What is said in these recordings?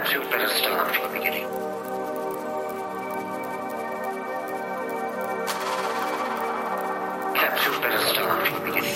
Perhaps you'd better start from the beginning. Perhaps you'd better start from the beginning. Perhaps you'd better start from the beginning.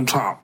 on top.